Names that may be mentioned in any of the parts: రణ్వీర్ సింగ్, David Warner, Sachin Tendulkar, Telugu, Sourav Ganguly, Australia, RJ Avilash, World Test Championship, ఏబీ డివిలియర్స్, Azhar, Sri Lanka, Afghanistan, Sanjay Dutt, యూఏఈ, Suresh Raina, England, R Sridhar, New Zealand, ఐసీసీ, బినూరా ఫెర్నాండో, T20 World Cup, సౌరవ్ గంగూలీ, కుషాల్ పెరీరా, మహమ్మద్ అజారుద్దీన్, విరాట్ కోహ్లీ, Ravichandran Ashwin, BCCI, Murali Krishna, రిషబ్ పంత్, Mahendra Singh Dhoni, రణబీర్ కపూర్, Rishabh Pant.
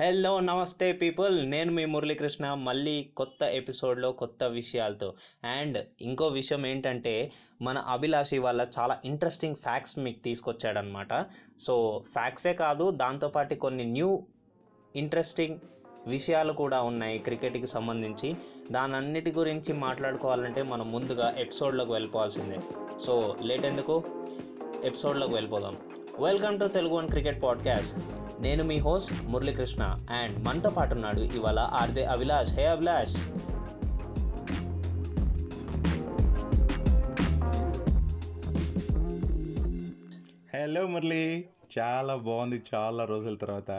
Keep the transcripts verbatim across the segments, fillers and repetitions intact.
Hello నమస్తే people, నేను మీ మురళీకృష్ణ. మళ్ళీ కొత్త ఎపిసోడ్లో కొత్త విషయాలతో. అండ్ ఇంకో విషయం ఏంటంటే మన అభిలాష్ ఇవాళ చాలా ఇంట్రెస్టింగ్ ఫ్యాక్ట్స్ మీకు తీసుకొచ్చాడనమాట. సో ఫ్యాక్ట్సే కాదు, దాంతోపాటు కొన్ని న్యూ ఇంట్రెస్టింగ్ విషయాలు కూడా ఉన్నాయి క్రికెట్కి సంబంధించి. దానన్నిటి గురించి మాట్లాడుకోవాలంటే మనం ముందుగా ఎపిసోడ్లోకి వెళ్ళిపోవాల్సిందే. సో లేట్ ఎందుకు, ఎపిసోడ్లోకి వెళ్ళిపోదాం. Welcome to Telugu one cricket podcast. నేను మీ హోస్ట్ మురళీకృష్ణ అండ్ మనతో పాటు ఉన్నాడు ఇవాళ RJ Avilash. Hey Abhilash. Hello Murali, చాలా బాగుంది. చాలా రోజుల తర్వాత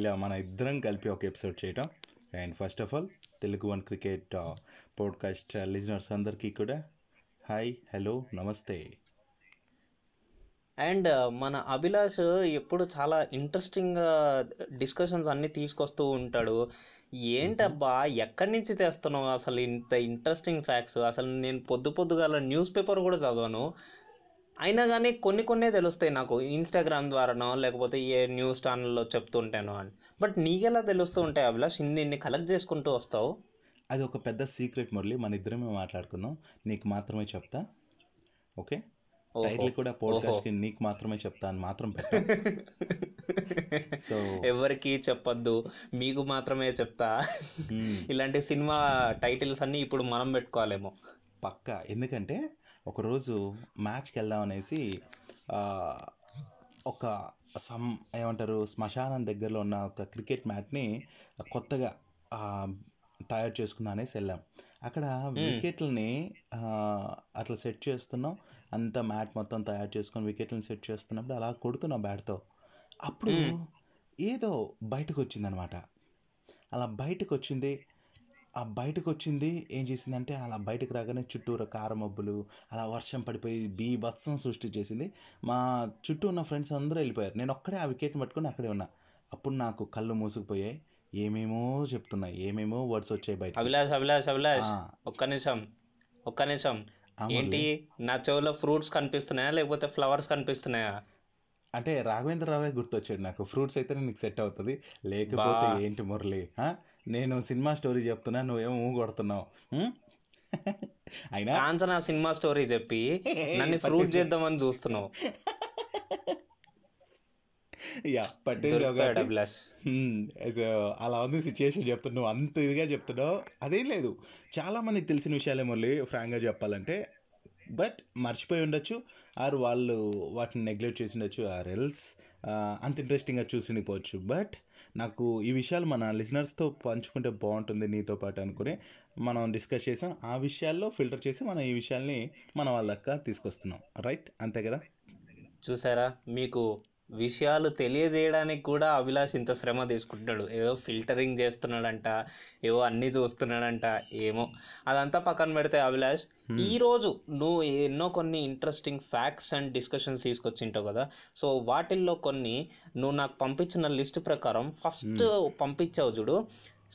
ఇలా మన ఇద్దరం కలిపి ఒక ఎపిసోడ్ చేయటం. And first of all Telugu one cricket podcast listeners అందరికీ కూడా హాయ్, హలో, నమస్తే. అండ్ మన అభిలాష్ ఎప్పుడు చాలా ఇంట్రెస్టింగ్ డిస్కషన్స్ అన్నీ తీసుకొస్తూ ఉంటాడు. ఏంటబ్బా, ఎక్కడి నుంచి తెస్తున్నావు అసలు ఇంత ఇంట్రెస్టింగ్ ఫ్యాక్ట్స్? అసలు నేను పొద్దు పొద్దుగాల న్యూస్ పేపర్ కూడా చదవను, అయినా కానీ కొన్ని కొన్నే తెలుస్తాయి నాకు ఇన్స్టాగ్రామ్ ద్వారానో లేకపోతే ఏ న్యూస్ ఛానల్లో చెప్తుంటాను అని. బట్ నీకెలా తెలుస్తూ ఉంటాయి అభిలాష్, ఇన్ని ఇన్ని కలెక్ట్ చేసుకుంటూ వస్తావు? అది ఒక పెద్ద సీక్రెట్ మురళి, మన ఇద్దరమే మాట్లాడుకుందాం, నీకు మాత్రమే చెప్తా. ఓకే, టైటిల్ కూడా పాడ్‌కాస్ట్ కి నీకు మాత్రమే చెప్తాను మాత్రం పెట్టు. సో ఎవరికి చెప్పొద్దు, మీకు మాత్రమే చెప్తా. ఇలాంటి సినిమా టైటిల్స్ అన్ని ఇప్పుడు మనం పెట్టుకోవాలేమో పక్కా. ఎందుకంటే ఒకరోజు మ్యాచ్కి వెళ్దాం అనేసి ఒక సమ్ ఏమంటారు శ్మశానం దగ్గరలో ఉన్న ఒక క్రికెట్ మ్యాచ్ని కొత్తగా తయారు చేసుకుందాం అనేసి వెళ్ళాం. అక్కడ వికెట్లని అట్లా సెట్ చేస్తున్నాం, అంత మ్యాట్ మొత్తం తయారు చేసుకొని వికెట్లను సెట్ చేస్తున్నప్పుడు అలా కొడుతున్నాం బ్యాట్తో. అప్పుడు ఏదో బయటకు వచ్చిందనమాట. అలా బయటకు వచ్చింది ఆ బయటకు వచ్చింది ఏం చేసిందంటే, అలా బయటకు రాగానే చుట్టూరు కారమబ్బులు అలా వర్షం పడిపోయి బీభత్సం సృష్టి చేసింది. మా చుట్టూ ఉన్న ఫ్రెండ్స్ అందరూ వెళ్ళిపోయారు, నేను ఒక్కడే ఆ వికెట్ని పట్టుకొని అక్కడే ఉన్నా. అప్పుడు నాకు కళ్ళు మూసుకుపోయాయి, ఏమేమో చెప్తున్నాయి, ఏమేమో వర్డ్స్ వచ్చాయి బయట. అభిలాష్ అభిలాష్ అభిలాష్ ఒక్క నిమిషం ఒక్క నిమిషం, ఏంటి నా చెవులో ఫ్రూట్స్ కనిపిస్తున్నాయా లేకపోతే ఫ్లవర్స్ కనిపిస్తున్నాయా? అంటే రాఘవేంద్ర రావే గుర్తొచ్చాడు నాకు. ఫ్రూట్స్ అయితే నీకు సెట్ అవుతుంది, లేకపోతే ఏంటి మురళి, నేను సినిమా స్టోరీ చెప్తున్నా నువ్వేమో ఊ కొడుతున్నావు. అయినా కాంచనా సినిమా స్టోరీ చెప్పి నన్ను ఫ్రూట్ చేద్దామని చూస్తున్నావు. యా పట్టేసావు. అలా ఉంది సిచ్యువేషన్ చెప్తున్నా, నువ్వు అంత ఇదిగా చెప్తున్నావు. అదేం లేదు, చాలామందికి తెలిసిన విషయాలే మళ్ళీ ఫ్రాంక్గా చెప్పాలంటే. బట్ మర్చిపోయి ఉండొచ్చు, ఆరు వాళ్ళు వాటిని నెగ్లెక్ట్ చేసి ఉండొచ్చు, ఆర్ ఎల్స్ అంత ఇంట్రెస్టింగ్గా చూసి పోవచ్చు. బట్ నాకు ఈ విషయాలు మన లిజనర్స్తో పంచుకుంటే బాగుంటుంది నీతో పాటు అనుకుని మనం డిస్కస్ చేసాం. ఆ విషయాల్లో ఫిల్టర్ చేసి మనం ఈ విషయాల్ని మన వాళ్ళ దాకా తీసుకొస్తున్నాం. రైట్, అంతే కదా. చూసారా, మీకు విషయాలు తెలియజేయడానికి కూడా అభిలాష్ ఇంత శ్రమ తీసుకుంటాడు. ఏదో ఫిల్టరింగ్ చేస్తున్నాడంట, ఏవో అన్నీ చూస్తున్నాడంట, ఏమో అదంతా పక్కన పెడితే అభిలాష్, ఈరోజు నువ్వు ఎన్నో కొన్ని ఇంట్రెస్టింగ్ ఫ్యాక్ట్స్ అండ్ డిస్కషన్స్ తీసుకొచ్చింటావు కదా. సో వాటిల్లో కొన్ని నువ్వు నాకు పంపించిన లిస్ట్ ప్రకారం ఫస్ట్ పంపించావు చూడు,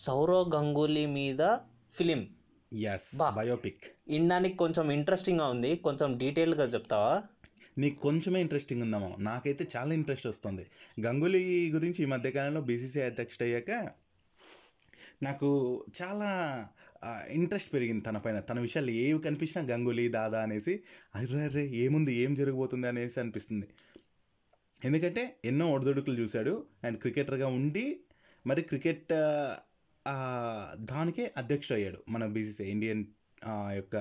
సౌరవ్ గంగూలీ మీద ఫిలిం బయోపిక్. వినడానికి కొంచెం ఇంట్రెస్టింగ్గా ఉంది, కొంచెం డీటెయిల్గా చెప్తావా? నీకు కొంచెమే ఇంట్రెస్టింగ్ ఉందామా, నాకైతే చాలా ఇంట్రెస్ట్ వస్తుంది. గంగూలీ గురించి ఈ మధ్యకాలంలో బీసీసీఐ అధ్యక్షుడు అయ్యాక నాకు చాలా ఇంట్రెస్ట్ పెరిగింది తన పైన. తన విషయాలు ఏవి కనిపించినా గంగూలీ దాదా అనేసి అర్రే అర్రే ఏముంది, ఏం జరగబోతుంది అనేసి అనిపిస్తుంది. ఎందుకంటే ఎన్నో ఒడిదుడుకులు చూశాడు అండ్ క్రికెటర్గా ఉండి మరి క్రికెట్ దానికే అధ్యక్షుడు అయ్యాడు మన బీసీసీఐ, ఇండియన్ యొక్క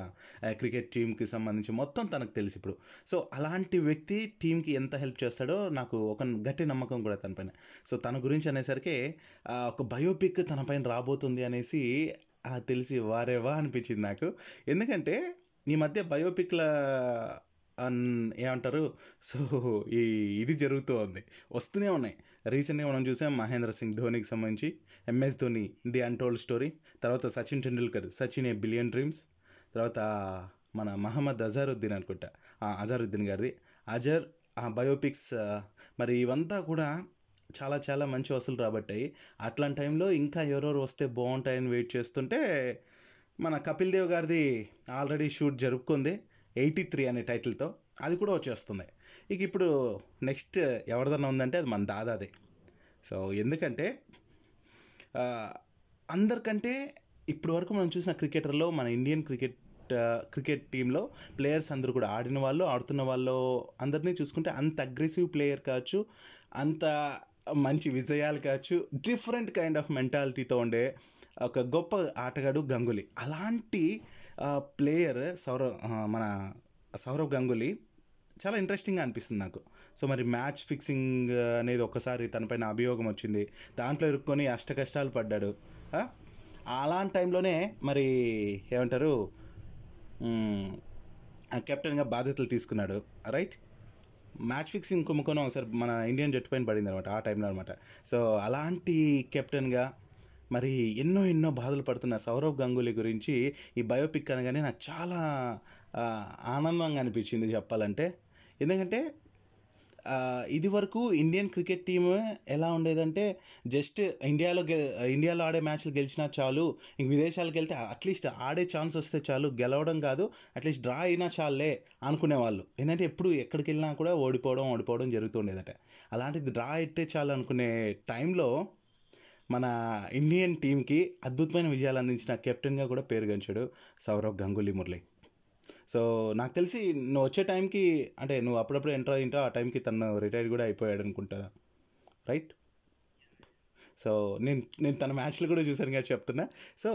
క్రికెట్ టీంకి సంబంధించి మొత్తం తనకు తెలిసి ఇప్పుడు. సో అలాంటి వ్యక్తి టీంకి ఎంత హెల్ప్ చేస్తాడో నాకు ఒక గట్టి నమ్మకం కూడా తనపైన. సో తన గురించి అనేసరికి ఒక బయోపిక్ తనపైన రాబోతుంది అనేసి తెలిసి వారేవా అనిపించింది నాకు. ఎందుకంటే ఈ మధ్య బయోపిక్ల ఏమంటారు సో ఈ ఇది జరుగుతూ ఉంది, వస్తూనే ఉన్నాయి. రీసెంట్గా మనం చూసాం మహేంద్ర సింగ్ ధోనికి సంబంధించి MS Dhoni the untold story, తర్వాత Sachin Tendulkar Sachin a billion dreams, తర్వాత మన మహమ్మద్ అజారుద్దీన్ అనుకుంటా అజారుద్దీన్ గారిది అజర్ బయోపిక్స్. మరి ఇవంతా కూడా చాలా చాలా మంచి వసూలు రాబట్టాయి. అట్లాంటి టైంలో ఇంకా ఎవరెవరు వస్తే బాగుంటాయని వెయిట్ చేస్తుంటే మన కపిల్ దేవ్ గారిది ఆల్రెడీ షూట్ జరుపుకుంది ఎయిటీ త్రీ అనే టైటిల్తో, అది కూడా వచ్చేస్తుంది. ఇక ఇప్పుడు నెక్స్ట్ ఎవరిదన్నా ఉందంటే అది మన దాదాదే. సో ఎందుకంటే అందరికంటే ఇప్పటివరకు మనం చూసిన క్రికెటర్లో మన ఇండియన్ క్రికెట్ క్రికెట్ టీంలో ప్లేయర్స్ అందరూ కూడా ఆడిన వాళ్ళు ఆడుతున్న వాళ్ళు అందరినీ చూసుకుంటే అంత అగ్రెసివ్ ప్లేయర్ కావచ్చు, అంత మంచి విజయాలు కావచ్చు, డిఫరెంట్ కైండ్ ఆఫ్ మెంటాలిటీతో ఉండే ఒక గొప్ప ఆటగాడు గంగూలీ. అలాంటి ప్లేయర్ సౌరవ్ మన సౌరవ్ గంగూలీ చాలా ఇంట్రెస్టింగ్గా అనిపిస్తుంది నాకు. సో మరి మ్యాచ్ ఫిక్సింగ్ అనేది ఒకసారి తనపైన అభియోగం వచ్చింది, దాంట్లో ఇరుక్కొని అష్ట కష్టాలు పడ్డాడు. అలాంటి టైంలోనే మరి ఏమంటారు కెప్టెన్గా బాధ్యతలు తీసుకున్నాడు, రైట్. మ్యాచ్ ఫిక్సింగ్ కుంభకోణం ఒకసారి మన ఇండియన్ జట్టు పైన పడింది అనమాట ఆ టైంలో అనమాట. సో అలాంటి కెప్టెన్గా మరి ఎన్నో ఎన్నో బాధలు పడుతున్న సౌరవ్ గంగూలీ గురించి ఈ బయోపిక్ అనగానే నాకు చాలా ఆనందంగా అనిపించింది చెప్పాలంటే. ఎందుకంటే ఇదివరకు ఇండియన్ క్రికెట్ టీమ్ ఎలా ఉండేదంటే జస్ట్ ఇండియాలో గె ఇండియాలో ఆడే మ్యాచ్లు గెలిచినా చాలు, ఇంక విదేశాలకు వెళ్తే అట్లీస్ట్ ఆడే ఛాన్స్ వస్తే చాలు, గెలవడం కాదు అట్లీస్ట్ డ్రా అయినా చాలే అనుకునేవాళ్ళు. ఏంటంటే ఎప్పుడు ఎక్కడికి వెళ్ళినా కూడా ఓడిపోవడం ఓడిపోవడం జరుగుతుండేదట. అలాంటిది డ్రా అయితే చాలు అనుకునే టైంలో మన ఇండియన్ టీంకి అద్భుతమైన విజయాలు అందించిన కెప్టెన్గా కూడా పేరుగాంచాడు సౌరవ్ గంగూలీ మురళి. సో నాకు తెలిసి నువ్వు వచ్చే టైంకి అంటే నువ్వు అప్పుడప్పుడు ఎంటర్ అయ్యింటో ఆ టైంకి తను రిటైర్ కూడా అయిపోయాడు అనుకుంటాను, రైట్. సో నేను నేను తన మ్యాచ్లు కూడా చూశాను కానీ చెప్తున్నా. సో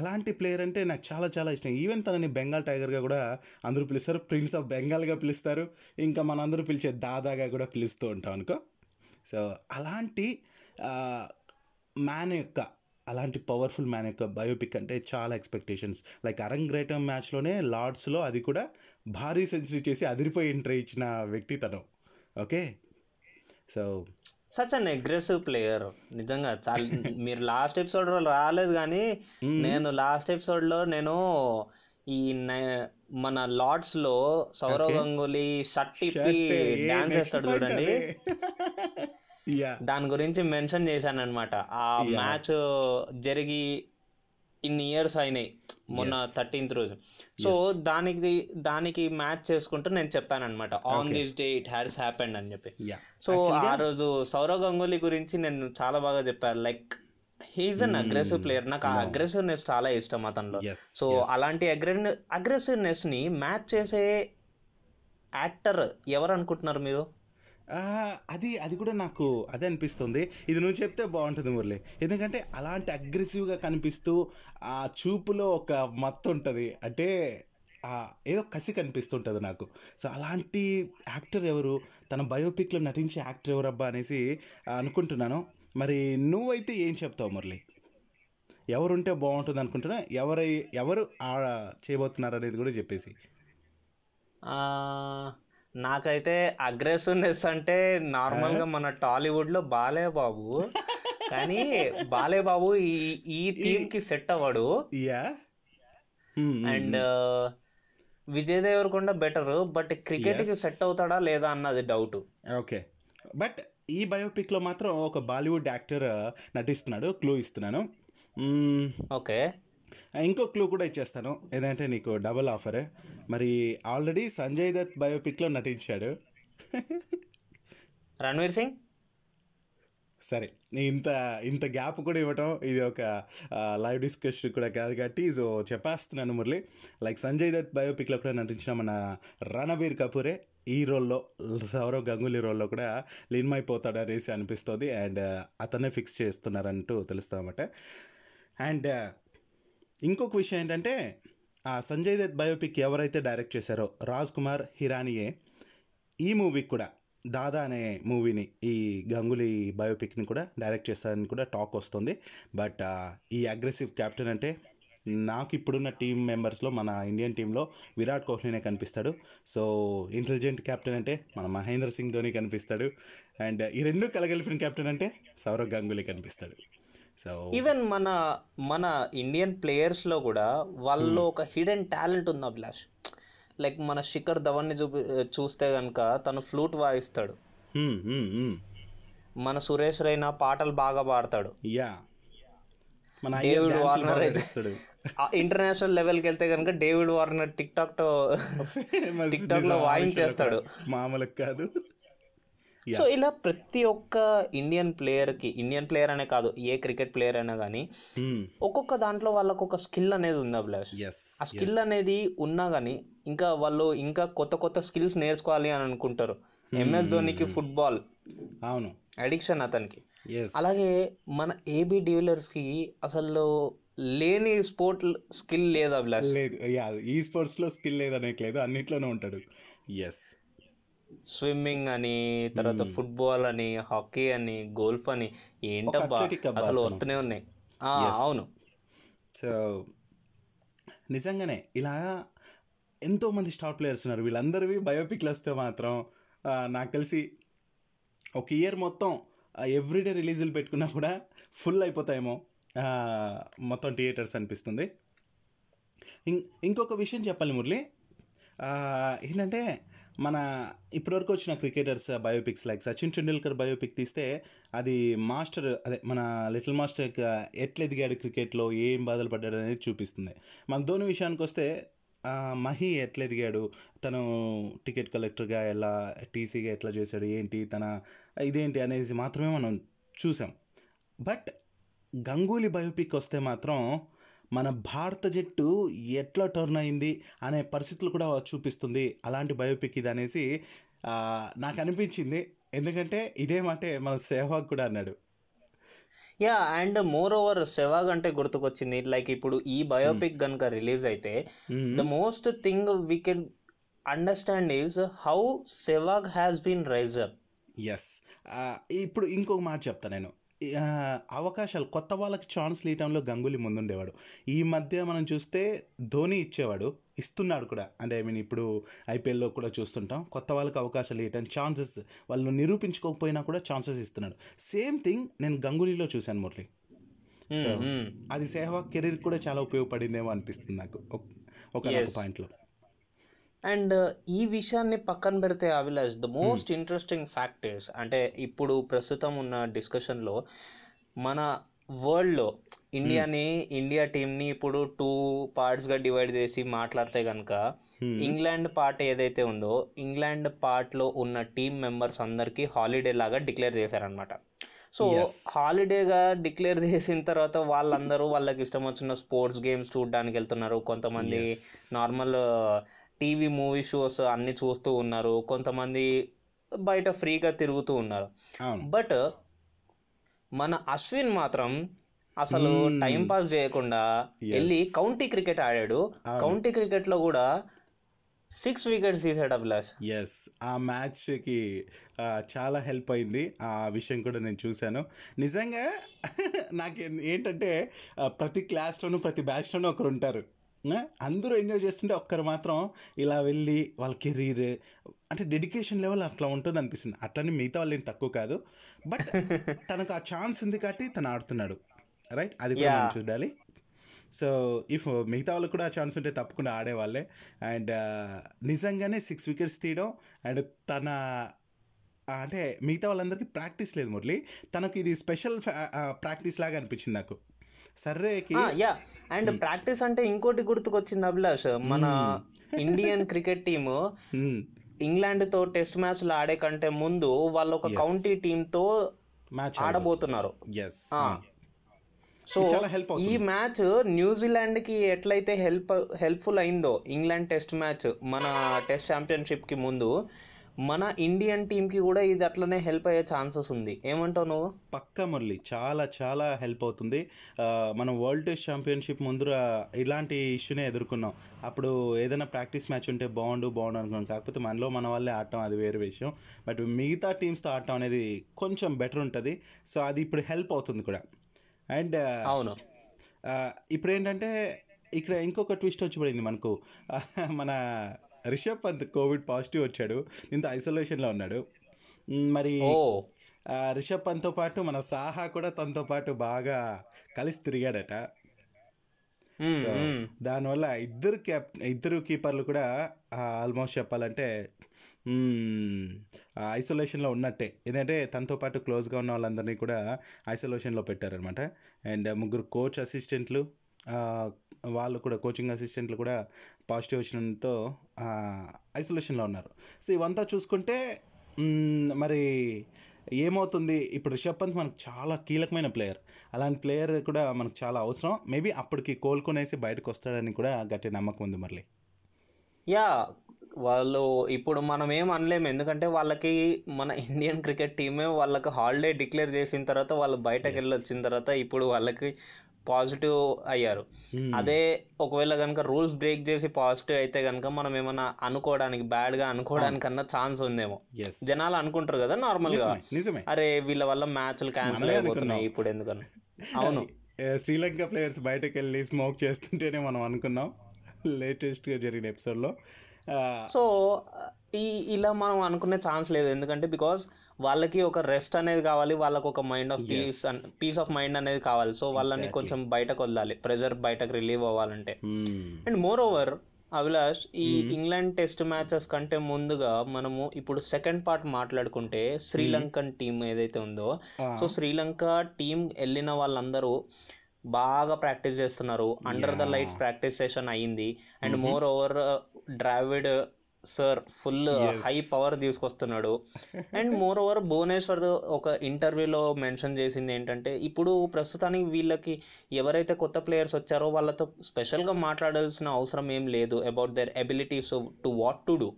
అలాంటి ప్లేయర్ అంటే నాకు చాలా చాలా ఇష్టం. ఈవెన్ తనని బెంగాల్ టైగర్గా కూడా అందరూ పిలుస్తారు, ప్రిన్స్ ఆఫ్ బెంగాల్గా పిలుస్తారు, ఇంకా మనందరూ పిలిచే దాదాగా కూడా పిలుస్తూ ఉంటాం అనుకో. సో అలాంటి మ్యాన్ యొక్క అలాంటి పవర్ఫుల్ మ్యాన్ యొక్క బయోపిక్ అంటే చాలా ఎక్స్పెక్టేషన్స్. లైక్ అరంగ్రేటం మ్యాచ్లోనే లార్డ్స్లో అది కూడా భారీ సెంచరీ చేసి అదిరిపోయి ఎంట్రీ ఇచ్చిన వ్యక్తి తను, okay. So such an aggressive player నిజంగా చాలా. మీరు లాస్ట్ ఎపిసోడ్లో రాలేదు కానీ నేను లాస్ట్ ఎపిసోడ్లో నేను ఈ మన లార్డ్స్ లో సౌరవ్ గంగూలీ షర్ట్ ఇప్పి డాన్స్ చేస్తాడు చూడండి, దాని గురించి మెన్షన్ చేశాను అనమాట. ఆ మ్యాచ్ జరిగి ఇన్ని ఇయర్స్ అయినాయి మొన్న థర్టీన్త్ రోజు. సో దానికి దానికి మ్యాచ్ చేసుకుంటూ నేను చెప్పాను అనమాట, on this day it has happened అని చెప్పి. సో ఆ రోజు సౌరవ్ గంగూలీ గురించి నేను చాలా బాగా చెప్పాను. Like he's an aggressive player, నాకు ఆ అగ్రెసివ్నెస్ చాలా ఇష్టం అతనిలో. సో అలాంటి అగ్రె అగ్రెసివ్నెస్ ని మ్యాచ్ చేసే యాక్టర్ ఎవరు అనుకుంటున్నారు మీరు? అది అది కూడా నాకు అదే అనిపిస్తుంది. ఇది నువ్వు చెప్తే బాగుంటుంది మురళి, ఎందుకంటే అలాంటి అగ్రెసివ్గా కనిపిస్తూ ఆ చూపులో ఒక మత్తు ఉంటుంది, అంటే ఏదో కసి కనిపిస్తుంటుంది నాకు. సో అలాంటి యాక్టర్ ఎవరు, తన బయోపిక్లో నటించే యాక్టర్ ఎవరబ్బా అనేసి అనుకుంటున్నాను. మరి నువ్వైతే ఏం చెప్తావు మురళి? ఎవరుంటే బాగుంటుంది అనుకుంటున్నా, ఎవరై ఎవరు చేయబోతున్నారు అనేది కూడా చెప్పేసి. నాకైతే అగ్రెసివ్నెస్ అంటే నార్మల్గా మన టాలీవుడ్లో బాలే బాబు, కానీ బాలే బాబు ఈ ఈ టీంకి సెట్ అవ్వడు. And Vijay Devarakonda better, but క్రికెట్కి సెట్ అవుతాడా లేదా అన్నది డౌట్. ఓకే, బట్ ఈ బయోపిక్లో మాత్రం ఒక బాలీవుడ్ యాక్టర్ నటిస్తున్నాడు, క్లూ ఇస్తున్నాను. ఓకే, ఇంకో క్లూ కూడా ఇచ్చేస్తాను, ఏదంటే నీకు డబల్ ఆఫర్. మరి ఆల్రెడీ సంజయ్ దత్ బయోపిక్లో నటించాడు రణ్వీర్ సింగ్. సరే, ఇంత ఇంత గ్యాప్ కూడా ఇవ్వటం ఇది ఒక లైవ్ డిస్కషన్ కూడా కాదు కాబట్టి సో చెప్పేస్తున్నాను మురళి. లైక్ సంజయ్ దత్ బయోపిక్లో కూడా నటించిన మన రణబీర్ కపూరే ఈ రోల్లో, సౌరవ్ గంగూలీ రోల్లో కూడా లీనమైపోతాడు అనేసి అనిపిస్తుంది. అండ్ అతనే ఫిక్స్ చేస్తున్నారంటూ తెలుస్తామట. అండ్ ఇంకొక విషయం ఏంటంటే ఆ సంజయ్ దత్ బయోపిక్ ఎవరైతే డైరెక్ట్ చేశారో రాజ్కుమార్ హిరానియే ఈ మూవీకి కూడా, దాదా అనే మూవీని, ఈ గంగూలీ బయోపిక్ని కూడా డైరెక్ట్ చేస్తారని కూడా టాక్ వస్తుంది. బట్ ఈ అగ్రెసివ్ కెప్టెన్ అంటే నాకు ఇప్పుడున్న టీం మెంబర్స్లో మన ఇండియన్ టీంలో విరాట్ కోహ్లీనే కనిపిస్తాడు. సో ఇంటెలిజెంట్ కెప్టెన్ అంటే మన మహేంద్ర సింగ్ ధోని కనిపిస్తాడు. అండ్ ఈ రెండు కలగలిపిన కెప్టెన్ అంటే సౌరవ్ గంగూలీ కనిపిస్తాడు. సో ఈవెన్ మన మన ఇండియన్ ప్లేయర్స్లో కూడా వాళ్ళలో ఒక హిడెన్ టాలెంట్ ఉంది అభిలాష్. లైక్ మన శిఖర్ ధవన్ని చూపి చూస్తే కనుక తను ఫ్లూట్ వాయిస్తాడు, మన సురేష్ రైనా పాటలు బాగా పాడతాడు, డేవిడ్ వార్నర్ ఇంటర్నేషనల్ లెవెల్కి వెళ్తే కనుక డేవిడ్ వార్నర్ టిక్ టాక్ టిక్ టాక్లో వాయించేస్తాడు, మామూలు కాదు. సో ఇలా ప్రతి ఒక్క ఇండియన్ ప్లేయర్కి, ఇండియన్ ప్లేయర్ అనే కాదు ఏ క్రికెట్ ప్లేయర్ అయినా కానీ ఒక్కొక్క దాంట్లో వాళ్ళకు ఒక స్కిల్ అనేది ఉంది అభిలాష్. ఆ స్కిల్ అనేది ఉన్నా కానీ ఇంకా వాళ్ళు ఇంకా కొత్త కొత్త స్కిల్స్ నేర్చుకోవాలి అని అనుకుంటారు. ఎంఎస్ ధోనికి ఫుట్బాల్ అవును అడిక్షన్ అతనికి, అలాగే మన ఏబీ డివిలియర్స్కి అసలు లేని స్పోర్ట్ స్కిల్ లేదు అభిలాష్. లేదు ఈ స్పోర్ట్స్లో స్కిల్ లేదనేట్లేదు, అన్నిట్లోనే ఉంటాడు. ఎస్ స్విమ్మింగ్ అని, తర్వాత ఫుట్బాల్ అని, హాకీ అని, గోల్ఫ్ అని, ఏంటబ్బా అసలు వస్తూనే ఉన్నాయి. అవును, సో నిజంగానే ఇలా ఎంతోమంది స్టార్ ప్లేయర్స్ ఉన్నారు. వీళ్ళందరివి బయోపిక్లు వస్తే మాత్రం నాకు తెలిసి ఒక ఇయర్ మొత్తం ఎవ్రీడే రిలీజులు పెట్టుకున్నా కూడా ఫుల్ అయిపోతాయేమో మొత్తం థియేటర్స్ అనిపిస్తుంది. ఇంకొక విషయం చెప్పాలి మురళి, ఏంటంటే మన ఇప్పటివరకు వచ్చిన cricketers biopics like Sachin Tendulkar biopic తీస్తే అది మాస్టర్, అదే మన లిటిల్ మాస్టర్ ఎట్లా ఎదిగాడు క్రికెట్లో, ఏం బాధలు పడ్డాడు అనేది చూపిస్తుంది. మన ధోని విషయానికి వస్తే మహి ఎట్లా ఎదిగాడు, తను టికెట్ కలెక్టర్గా ఎలా, టీసీగా ఎట్లా చేశాడు, ఏంటి తన ఇదేంటి అనేది మాత్రమే మనం చూసాం. బట్ గంగూలీ బయోపిక్ వస్తే మాత్రం మన భారత జట్టు ఎట్లా టర్న్ అయింది అనే పరిస్థితులు కూడా చూపిస్తుంది. అలాంటి బయోపిక్ ఇది అనేసి నాకు అనిపించింది. ఎందుకంటే ఇదే మాట మన సేవాగ్ కూడా అన్నాడు. Yeah, and moreover Sehwag అంటే గుర్తుకొచ్చింది. లైక్ ఇప్పుడు ఈ బయోపిక్ కనుక రిలీజ్ అయితే the most thing we can understand is how Sehwag has been riser. Yes, ఇప్పుడు ఇంకొక మాట చెప్తా నేను. అవకాశాలు కొత్త వాళ్ళకి ఛాన్స్లు ఇవ్వడంలో గంగూలీ ముందుండేవాడు. ఈ మధ్య మనం చూస్తే ధోని ఇచ్చేవాడు, ఇస్తున్నాడు కూడా. అంటే ఐ మీన్ ఇప్పుడు ఐపీఎల్లో కూడా చూస్తుంటాం కొత్త వాళ్ళకి అవకాశాలు ఇవ్వటం, ఛాన్సెస్ వాళ్ళు నిరూపించుకోకపోయినా కూడా ఛాన్సెస్ ఇస్తున్నాడు. సేమ్ థింగ్ నేను గంగూలీలో చూశాను మురళి. సో అది సెహ్వాగ్ కెరీర్ కూడా చాలా ఉపయోగపడిందేమో అనిపిస్తుంది నాకు ఒక పాయింట్లో. అండ్ ఈ విషయాన్ని పక్కన పెడితే Avilash, the most interesting fact is, అంటే ఇప్పుడు ప్రస్తుతం ఉన్న డిస్కషన్లో మన వరల్డ్లో ఇండియాని, ఇండియా టీంని ఇప్పుడు టూ పార్ట్స్గా డివైడ్ చేసి మాట్లాడితే కనుక ఇంగ్లాండ్ పార్ట్ ఏదైతే ఉందో ఇంగ్లాండ్ పార్ట్లో ఉన్న టీం మెంబర్స్ అందరికీ హాలిడే లాగా డిక్లేర్ చేశారనమాట. సో హాలిడేగా డిక్లేర్ చేసిన తర్వాత వాళ్ళందరూ వాళ్ళకి ఇష్టం వచ్చిన స్పోర్ట్స్ గేమ్స్ చూడడానికి వెళ్తున్నారు. కొంతమంది నార్మల్ టీవీ, మూవీ షోస్ అన్ని చూస్తూ ఉన్నారు. కొంతమంది బయట ఫ్రీగా తిరుగుతూ ఉన్నారు. బట్ మన అశ్విన్ మాత్రం అసలు టైం పాస్ చేయకుండా వెళ్ళి కౌంటీ క్రికెట్ ఆడాడు. కౌంటీ క్రికెట్ లో కూడా సిక్స్ వికెట్స్ తీసాడు అభిలాష్. ఎస్, ఆ మ్యాచ్కి చాలా హెల్ప్ అయింది. ఆ విషయం కూడా నేను చూశాను. నిజంగా నాకు ఏంటంటే ప్రతి క్లాస్లోనూ ప్రతి బ్యాచ్లోనూ ఒకరు ఉంటారు, అందరూ ఎంజాయ్ చేస్తుంటే ఒక్కరు మాత్రం ఇలా వెళ్ళి వాళ్ళ కెరీర్ అంటే డెడికేషన్ లెవెల్ అట్లా ఉంటుంది అనిపిస్తుంది. అట్లనే మిగతా వాళ్ళు ఏం తక్కువ కాదు, బట్ తనకు ఆ ఛాన్స్ ఉంది కాబట్టి తను ఆడుతున్నాడు. రైట్, అది కూడా మనం చూడాలి. సో ఇఫ్ మిగతా వాళ్ళకు కూడా ఆ ఛాన్స్ ఉంటే తప్పకుండా ఆడేవాళ్ళే. అండ్ నిజంగానే సిక్స్ వికెట్స్ తీయడం, అండ్ తన అంటే మిగతా వాళ్ళందరికీ ప్రాక్టీస్ లేదు మురళి, తనకు ఇది స్పెషల్ ప్రాక్టీస్ లాగా అనిపించింది నాకు. సర్రేకి యా, అండ్ ప్రాక్టీస్ అంటే ఇంకోటి గుర్తుకొచ్చింది అభిలాష్. మన ఇండియన్ క్రికెట్ టీము ఇంగ్లాండ్ తో టెస్ట్ మ్యాచ్లు ఆడే కంటే ముందు వాళ్ళు ఒక కౌంటీ టీమ్ తో మ్యాచ్ ఆడబోతున్నారు. సో ఈ మ్యాచ్ న్యూజిలాండ్ కి ఎట్లయితే హెల్ప్ హెల్ప్ఫుల్ అయిందో ఇంగ్లాండ్ టెస్ట్ మ్యాచ్ మన టెస్ట్ ఛాంపియన్షిప్ కి ముందు, మన ఇండియన్ టీంకి కూడా ఇది అట్లనే హెల్ప్ అయ్యే ఛాన్సెస్ ఉంది. ఏమంటావు నువ్వు? పక్కా మురళి, చాలా చాలా హెల్ప్ అవుతుంది. మనం వరల్డ్ టెస్ట్ ఛాంపియన్షిప్ ముందు ఇలాంటి ఇష్యూనే ఎదుర్కొన్నాం. అప్పుడు ఏదైనా ప్రాక్టీస్ మ్యాచ్ ఉంటే బాగుండు బాగుండు అనుకున్నాం. కాకపోతే మనలో మన వాళ్ళే ఆడటం అది వేరే విషయం, బట్ మిగతా టీమ్స్తో ఆడటం అనేది కొంచెం బెటర్ ఉంటుంది. సో అది ఇప్పుడు హెల్ప్ అవుతుంది కూడా. అండ్ అవును, ఇప్పుడు ఏంటంటే ఇక్కడ ఇంకొక ట్విస్ట్ వచ్చి పడింది మనకు. మన రిషబ్ పంత్ కోవిడ్ పాజిటివ్ వచ్చాడు, ఇంత ఐసోలేషన్లో ఉన్నాడు. మరి రిషబ్ పంత్తో పాటు మన సాహా కూడా తనతో పాటు బాగా కలిసి తిరిగాడట. సో దానివల్ల ఇద్దరు క్యాప్ ఇద్దరు కీపర్లు కూడా ఆల్మోస్ట్ చెప్పాలంటే ఐసోలేషన్లో ఉన్నట్టే. ఏంటంటే తనతో పాటు క్లోజ్గా ఉన్న వాళ్ళందరినీ కూడా ఐసోలేషన్లో పెట్టారనమాట. అండ్ ముగ్గురు కోచ్ అసిస్టెంట్లు, వాళ్ళు కూడా కోచింగ్ అసిస్టెంట్లు కూడా పాజిటివ్ వచ్చినంతో ఐసోలేషన్లో ఉన్నారు. సో ఇవంతా చూసుకుంటే మరి ఏమవుతుంది ఇప్పుడు? రిషబ్ పంత్ మనకు చాలా కీలకమైన ప్లేయర్, అలాంటి ప్లేయర్ కూడా మనకు చాలా అవసరం. మేబీ అప్పటికి కోలుకునేసి బయటకు వస్తాడని కూడా గట్టి నమ్మకం ఉంది మురళి. యా, వాళ్ళు ఇప్పుడు మనం ఏం అనలేము, ఎందుకంటే వాళ్ళకి మన ఇండియన్ క్రికెట్ టీమే వాళ్ళకి హాలిడే డిక్లేర్ చేసిన తర్వాత వాళ్ళు బయటకు వెళ్ళి వచ్చిన తర్వాత ఇప్పుడు వాళ్ళకి పాజిటివ్ అయ్యారు. అదే ఒకవేళ కనుక రూల్స్ బ్రేక్ చేసి పాజిటివ్ అయితే కనుక మనం ఏమన్నా అనుకోవడానికి, బ్యాడ్ గా అనుకోవడానికన్నా ఛాన్స్ ఉందేమో. జనాలు అనుకుంటారు కదా నార్మల్ గా, అరే వీళ్ళ వల్ల మ్యాచ్లు క్యాన్సిల్ అయిపోతున్నాయి ఇప్పుడు ఎందుకన్నా. అవును, శ్రీలంక ప్లేయర్స్ బయటకు వెళ్ళి స్మోక్ చేస్తుంటేనే మనం అనుకున్నాం లేటెస్ట్ గా జరిగిన ఎపిసోడ్ లో. సో ఈ ఇలా మనం అనుకునే ఛాన్స్ లేదు, ఎందుకంటే బికాస్ వాళ్ళకి ఒక రెస్ట్ అనేది కావాలి, వాళ్ళకి ఒక mind of peace peace of mind అనేది కావాలి. సో వాళ్ళని కొంచెం బయటకు వదలాలి, ప్రెజర్ బయటకు రిలీవ్ అవ్వాలంటే. అండ్ మోర్ ఓవర్ అభిలాష్, ఈ ఇంగ్లాండ్ టెస్ట్ మ్యాచెస్ కంటే ముందుగా మనము ఇప్పుడు సెకండ్ పార్ట్ మాట్లాడుకుంటే శ్రీలంకన్ టీం ఏదైతే ఉందో, సో శ్రీలంక టీం వెళ్ళిన వాళ్ళందరూ బాగా ప్రాక్టీస్ చేస్తున్నారు. Under the lights practice session అయ్యింది. And moreover Dravid sir full high power తీసుకొస్తున్నాడు. అండ్ మోర్ ఓవర్ భువనేశ్వర్ ఒక ఇంటర్వ్యూలో మెన్షన్ చేసింది ఏంటంటే, ఇప్పుడు ప్రస్తుతానికి వీళ్ళకి ఎవరైతే కొత్త ప్లేయర్స్ వచ్చారో వాళ్ళతో స్పెషల్గా మాట్లాడాల్సిన అవసరం ఏం లేదు about their abilities to what to do.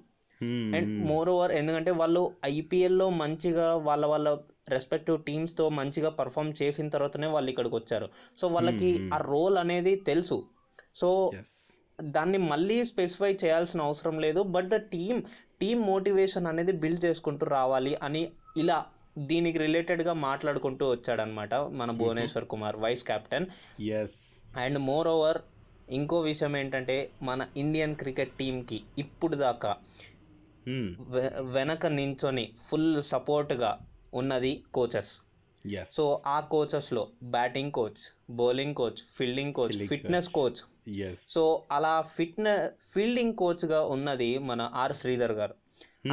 And moreover ఎందుకంటే వాళ్ళు ఐపీఎల్లో మంచిగా వాళ్ళ వాళ్ళ రెస్పెక్టివ్ టీమ్స్తో మంచిగా పర్ఫామ్ చేసిన తర్వాతనే వాళ్ళు ఇక్కడికి వచ్చారు. సో వాళ్ళకి ఆ రోల్ అనేది తెలుసు. సో దాన్ని మళ్ళీ స్పెసిఫై చేయాల్సిన అవసరం లేదు. But the team team motivation అనేది బిల్డ్ చేసుకుంటూ రావాలి అని ఇలా దీనికి రిలేటెడ్గా మాట్లాడుకుంటూ వచ్చాడనమాట మన Bhuvneshwar Kumar, vice captain. And moreover ఇంకో విషయం ఏంటంటే, మన ఇండియన్ క్రికెట్ టీంకి ఇప్పుడు దాకా వెనక నించొని ఫుల్ సపోర్ట్గా ఉన్నది కోచెస్. సో ఆ కోచెస్లో batting coach, bowling coach, fielding coach, fitness coach. So అలా ఫిట్నెస్ ఫీల్డింగ్ కోచ్గా ఉన్నది మన ఆర్ శ్రీధర్ గారు.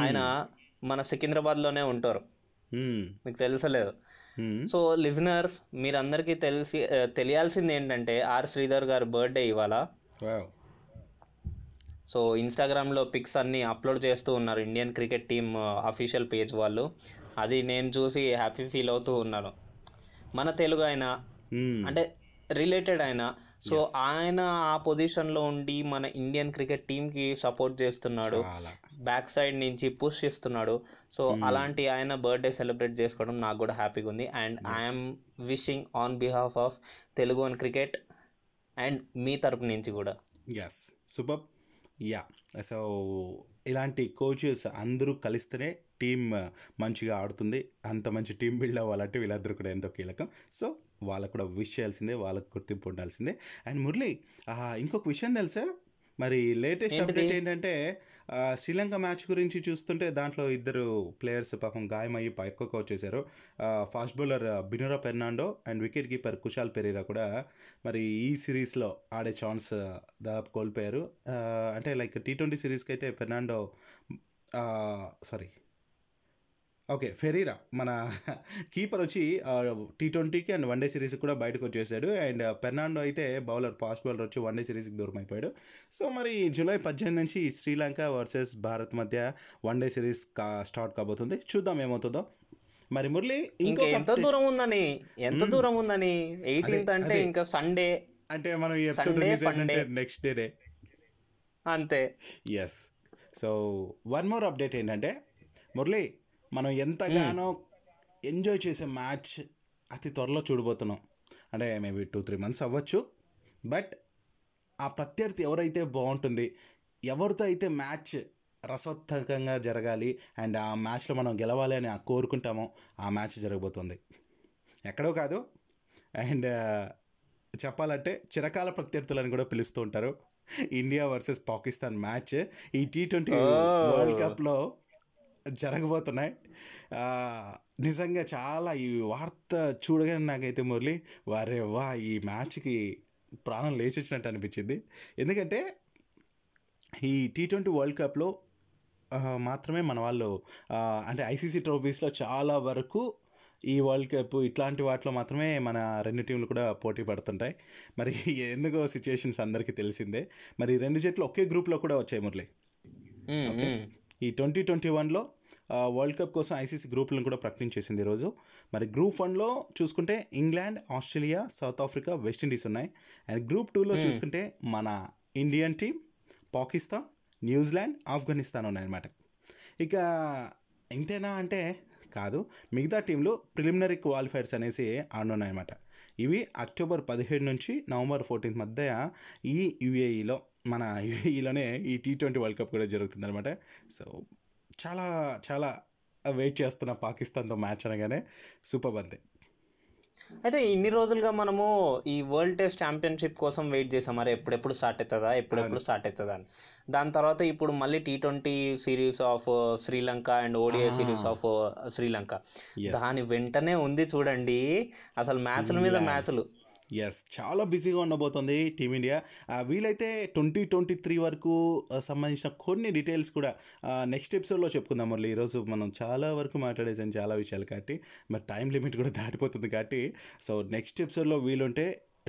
ఆయన మన సికింద్రాబాద్లోనే ఉంటారు, మీకు తెలుసలేదు. సో లిజనర్స్ మీరందరికీ తెలిసి తెలియాల్సింది ఏంటంటే ఆర్ శ్రీధర్ గారు బర్త్డే ఇవాళ. సో ఇన్స్టాగ్రామ్లో పిక్స్ అన్నీ అప్లోడ్ చేస్తూ ఉన్నారు Indian cricket team official page వాళ్ళు. అది నేను చూసి హ్యాపీ ఫీల్ అవుతూ ఉన్నాను. మన తెలుగు ఆయన అంటే రిలేటెడ్ ఆయన. సో ఆయన ఆ పొజిషన్లో ఉండి మన ఇండియన్ క్రికెట్ టీంకి సపోర్ట్ చేస్తున్నాడు, బ్యాక్ సైడ్ నుంచి పుష్ చేస్తున్నాడు. సో అలాంటి ఆయన బర్త్డే సెలబ్రేట్ చేసుకోవడం నాకు కూడా హ్యాపీగా ఉంది. And I'm wishing on behalf of Telugu one cricket and మీ తరపు నుంచి కూడా. Yes, super. యా, సో ఇలాంటి కోచెస్ అందరూ కలిస్తేనే టీమ్ మంచిగా ఆడుతుంది. అంత మంచి టీం బిల్డ్ అవ్వాలంటే వీళ్ళందరూ కూడా ఎంతో కీలకం. సో వాళ్ళకు కూడా విష్ చేయాల్సిందే, వాళ్ళకు గుర్తింపు ఉండాల్సిందే. అండ్ మురళి, ఇంకొక విషయం తెలుసా మరి లేటెస్ట్ అప్డేట్ ఏంటంటే, శ్రీలంక మ్యాచ్ గురించి చూస్తుంటే దాంట్లో ఇద్దరు ప్లేయర్స్ పాపం గాయమయ్యి పక్కకు వచ్చేసారు. Fast bowler బినూరా ఫెర్నాండో and wicket keeper కుషాల్ పెరీరా కూడా మరి ఈ సిరీస్లో ఆడే ఛాన్స్ దాదాపు కోల్పోయారు. అంటే లైక్ టీ ట్వంటీ సిరీస్కి అయితే ఫెర్నాండో సారీ ఓకే ఫెరీరా మన కీపర్ వచ్చి టీ ట్వంటీకి అండ్ వన్ డే సిరీస్కి కూడా బయటకు వచ్చేసాడు. అండ్ ఫెర్నాండో అయితే బౌలర్, ఫాస్ట్ బౌలర్ వచ్చి వన్ డే సిరీస్కి దూరం అయిపోయాడు. సో మరి జూలై పద్దెనిమిది నుంచి శ్రీలంక వర్సెస్ భారత్ మధ్య వన్ డే సిరీస్ కా స్టార్ట్ కాబోతుంది. చూద్దాం ఏమవుతుందో. మరి మురళి ఇంకా ఎంత దూరం ఉందని ఎంత దూరం ఉందని ఎయిటీన్త్ అంటే ఇంకా సండే, అంటే మనం ఈ ఎపిసోడ్ రిలీజ్ అయిందంటే నెక్స్ట్ డే అంతే. Yes, so one more update ఏంటంటే మురళి, మనం ఎంతగానో ఎంజాయ్ చేసే మ్యాచ్ అతి త్వరలో చూడబోతున్నాం. అంటే మేబీ టూ త్రీ మంత్స్ అవ్వచ్చు. బట్ ఆ ప్రత్యర్థి ఎవరైతే బాగుంటుంది, ఎవరితో అయితే మ్యాచ్ రసోత్కంగా జరగాలి అండ్ ఆ మ్యాచ్లో మనం గెలవాలి అని కోరుకుంటామో ఆ మ్యాచ్ జరగబోతుంది ఎక్కడో కాదు. అండ్ చెప్పాలంటే చిరకాల ప్రత్యర్థులను కూడా పిలుస్తూ ఉంటారు. ఇండియా వర్సెస్ పాకిస్తాన్ మ్యాచ్ ఈ టీ ట్వంటీ వరల్డ్ కప్లో జరగబోతున్నాయి. నిజంగా చాలా ఈ వార్త చూడగానే నాకైతే మురళి వారే వా ఈ మ్యాచ్కి ప్రాణం లేచొచ్చినట్టు అనిపించింది. ఎందుకంటే ఈ టీ ట్వంటీ వరల్డ్ కప్లో మాత్రమే మన వాళ్ళు అంటే ఐసీసీ ట్రోఫీస్లో చాలా వరకు ఈ వరల్డ్ కప్ ఇట్లాంటి వాటిలో మాత్రమే మన రెండు టీంలు కూడా పోటీ పడుతుంటాయి. మరి ఎందుకో సిచ్యుయేషన్స్ అందరికీ తెలిసిందే. మరి రెండు జట్లు ఒకే గ్రూప్లో కూడా వచ్చాయి మురళి. ఈ ట్వంటీ ట్వంటీ వన్లో వరల్డ్ కప్ కోసం ఐసీసీ గ్రూపులను కూడా ప్రకటించేసింది ఈరోజు. మరి గ్రూప్ వన్లో చూసుకుంటే England, Australia, South Africa, West Indies ఉన్నాయి. అండ్ గ్రూప్ టూలో చూసుకుంటే మన Indian team, Pakistan, New Zealand, Afghanistan ఉన్నాయన్నమాట. ఇక ఇంతేనా అంటే కాదు, మిగతా టీంలు ప్రిలిమినరీ క్వాలిఫైర్స్ అనేసి ఆడనున్నాయన్నమాట. ఇవి అక్టోబర్ పదిహేడు నుంచి నవంబర్ ఫోర్టీన్త్ మధ్య ఈ యూఏఈలో మన యూఏఈలోనే ఈ టీ ట్వంటీ వరల్డ్ కప్ కూడా జరుగుతుందన్నమాట. సో చాలా చాలా వెయిట్ చేస్తున్న పాకిస్తాన్తో మ్యాచ్ అనగానే సూపర్ బంతే. అయితే ఇన్ని రోజులుగా మనము ఈ వరల్డ్ టెస్ట్ ఛాంపియన్షిప్ కోసం వెయిట్ చేసాం, మరి ఎప్పుడెప్పుడు స్టార్ట్ అవుతుందా ఎప్పుడెప్పుడు స్టార్ట్ అవుతుందా అని. దాని తర్వాత ఇప్పుడు మళ్ళీ T twenty series of Sri Lanka and ODI series of Sri Lanka, దాని వెంటనే ఉంది చూడండి అసలు మ్యాచ్ల మీద మ్యాచ్లు. ఎస్, చాలా బిజీగా ఉండబోతుంది టీమిండియా. వీలైతే ట్వంటీ ట్వంటీ త్రీ వరకు సంబంధించిన కొన్ని డీటెయిల్స్ కూడా నెక్స్ట్ ఎపిసోడ్లో చెప్పుకుందాం. మళ్ళీ ఈరోజు మనం చాలా వరకు మాట్లాడేసాం చాలా విషయాలు కాబట్టి, మరి టైం లిమిట్ కూడా దాటిపోతుంది కాబట్టి, సో నెక్స్ట్ ఎపిసోడ్లో వీలుంటే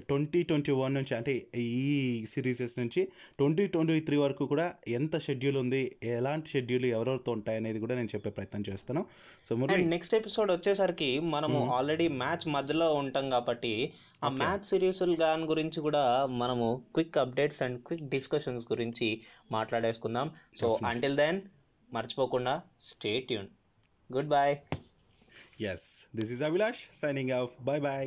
ట్వంటీ ట్వంటీ వన్ నుంచి అంటే ఈ సిరీసెస్ నుంచి ట్వంటీ ట్వంటీ త్రీ వరకు కూడా ఎంత షెడ్యూల్ ఉంది, ఎలాంటి షెడ్యూల్ ఎవరెవరితో ఉంటాయి అనేది కూడా నేను చెప్పే ప్రయత్నం చేస్తాను. సో మరి నెక్స్ట్ ఎపిసోడ్ వచ్చేసరికి మనము ఆల్రెడీ మ్యాచ్ మధ్యలో ఉంటాం కాబట్టి ఆ మ్యాచ్ సిరీస్ దాని గురించి కూడా మనము quick updates and quick discussions గురించి మాట్లాడేసుకుందాం. సో అంటిల్ దెన్ మర్చిపోకుండా stay tune. Good bye. Yes, this is Abhilash signing off. Bye by.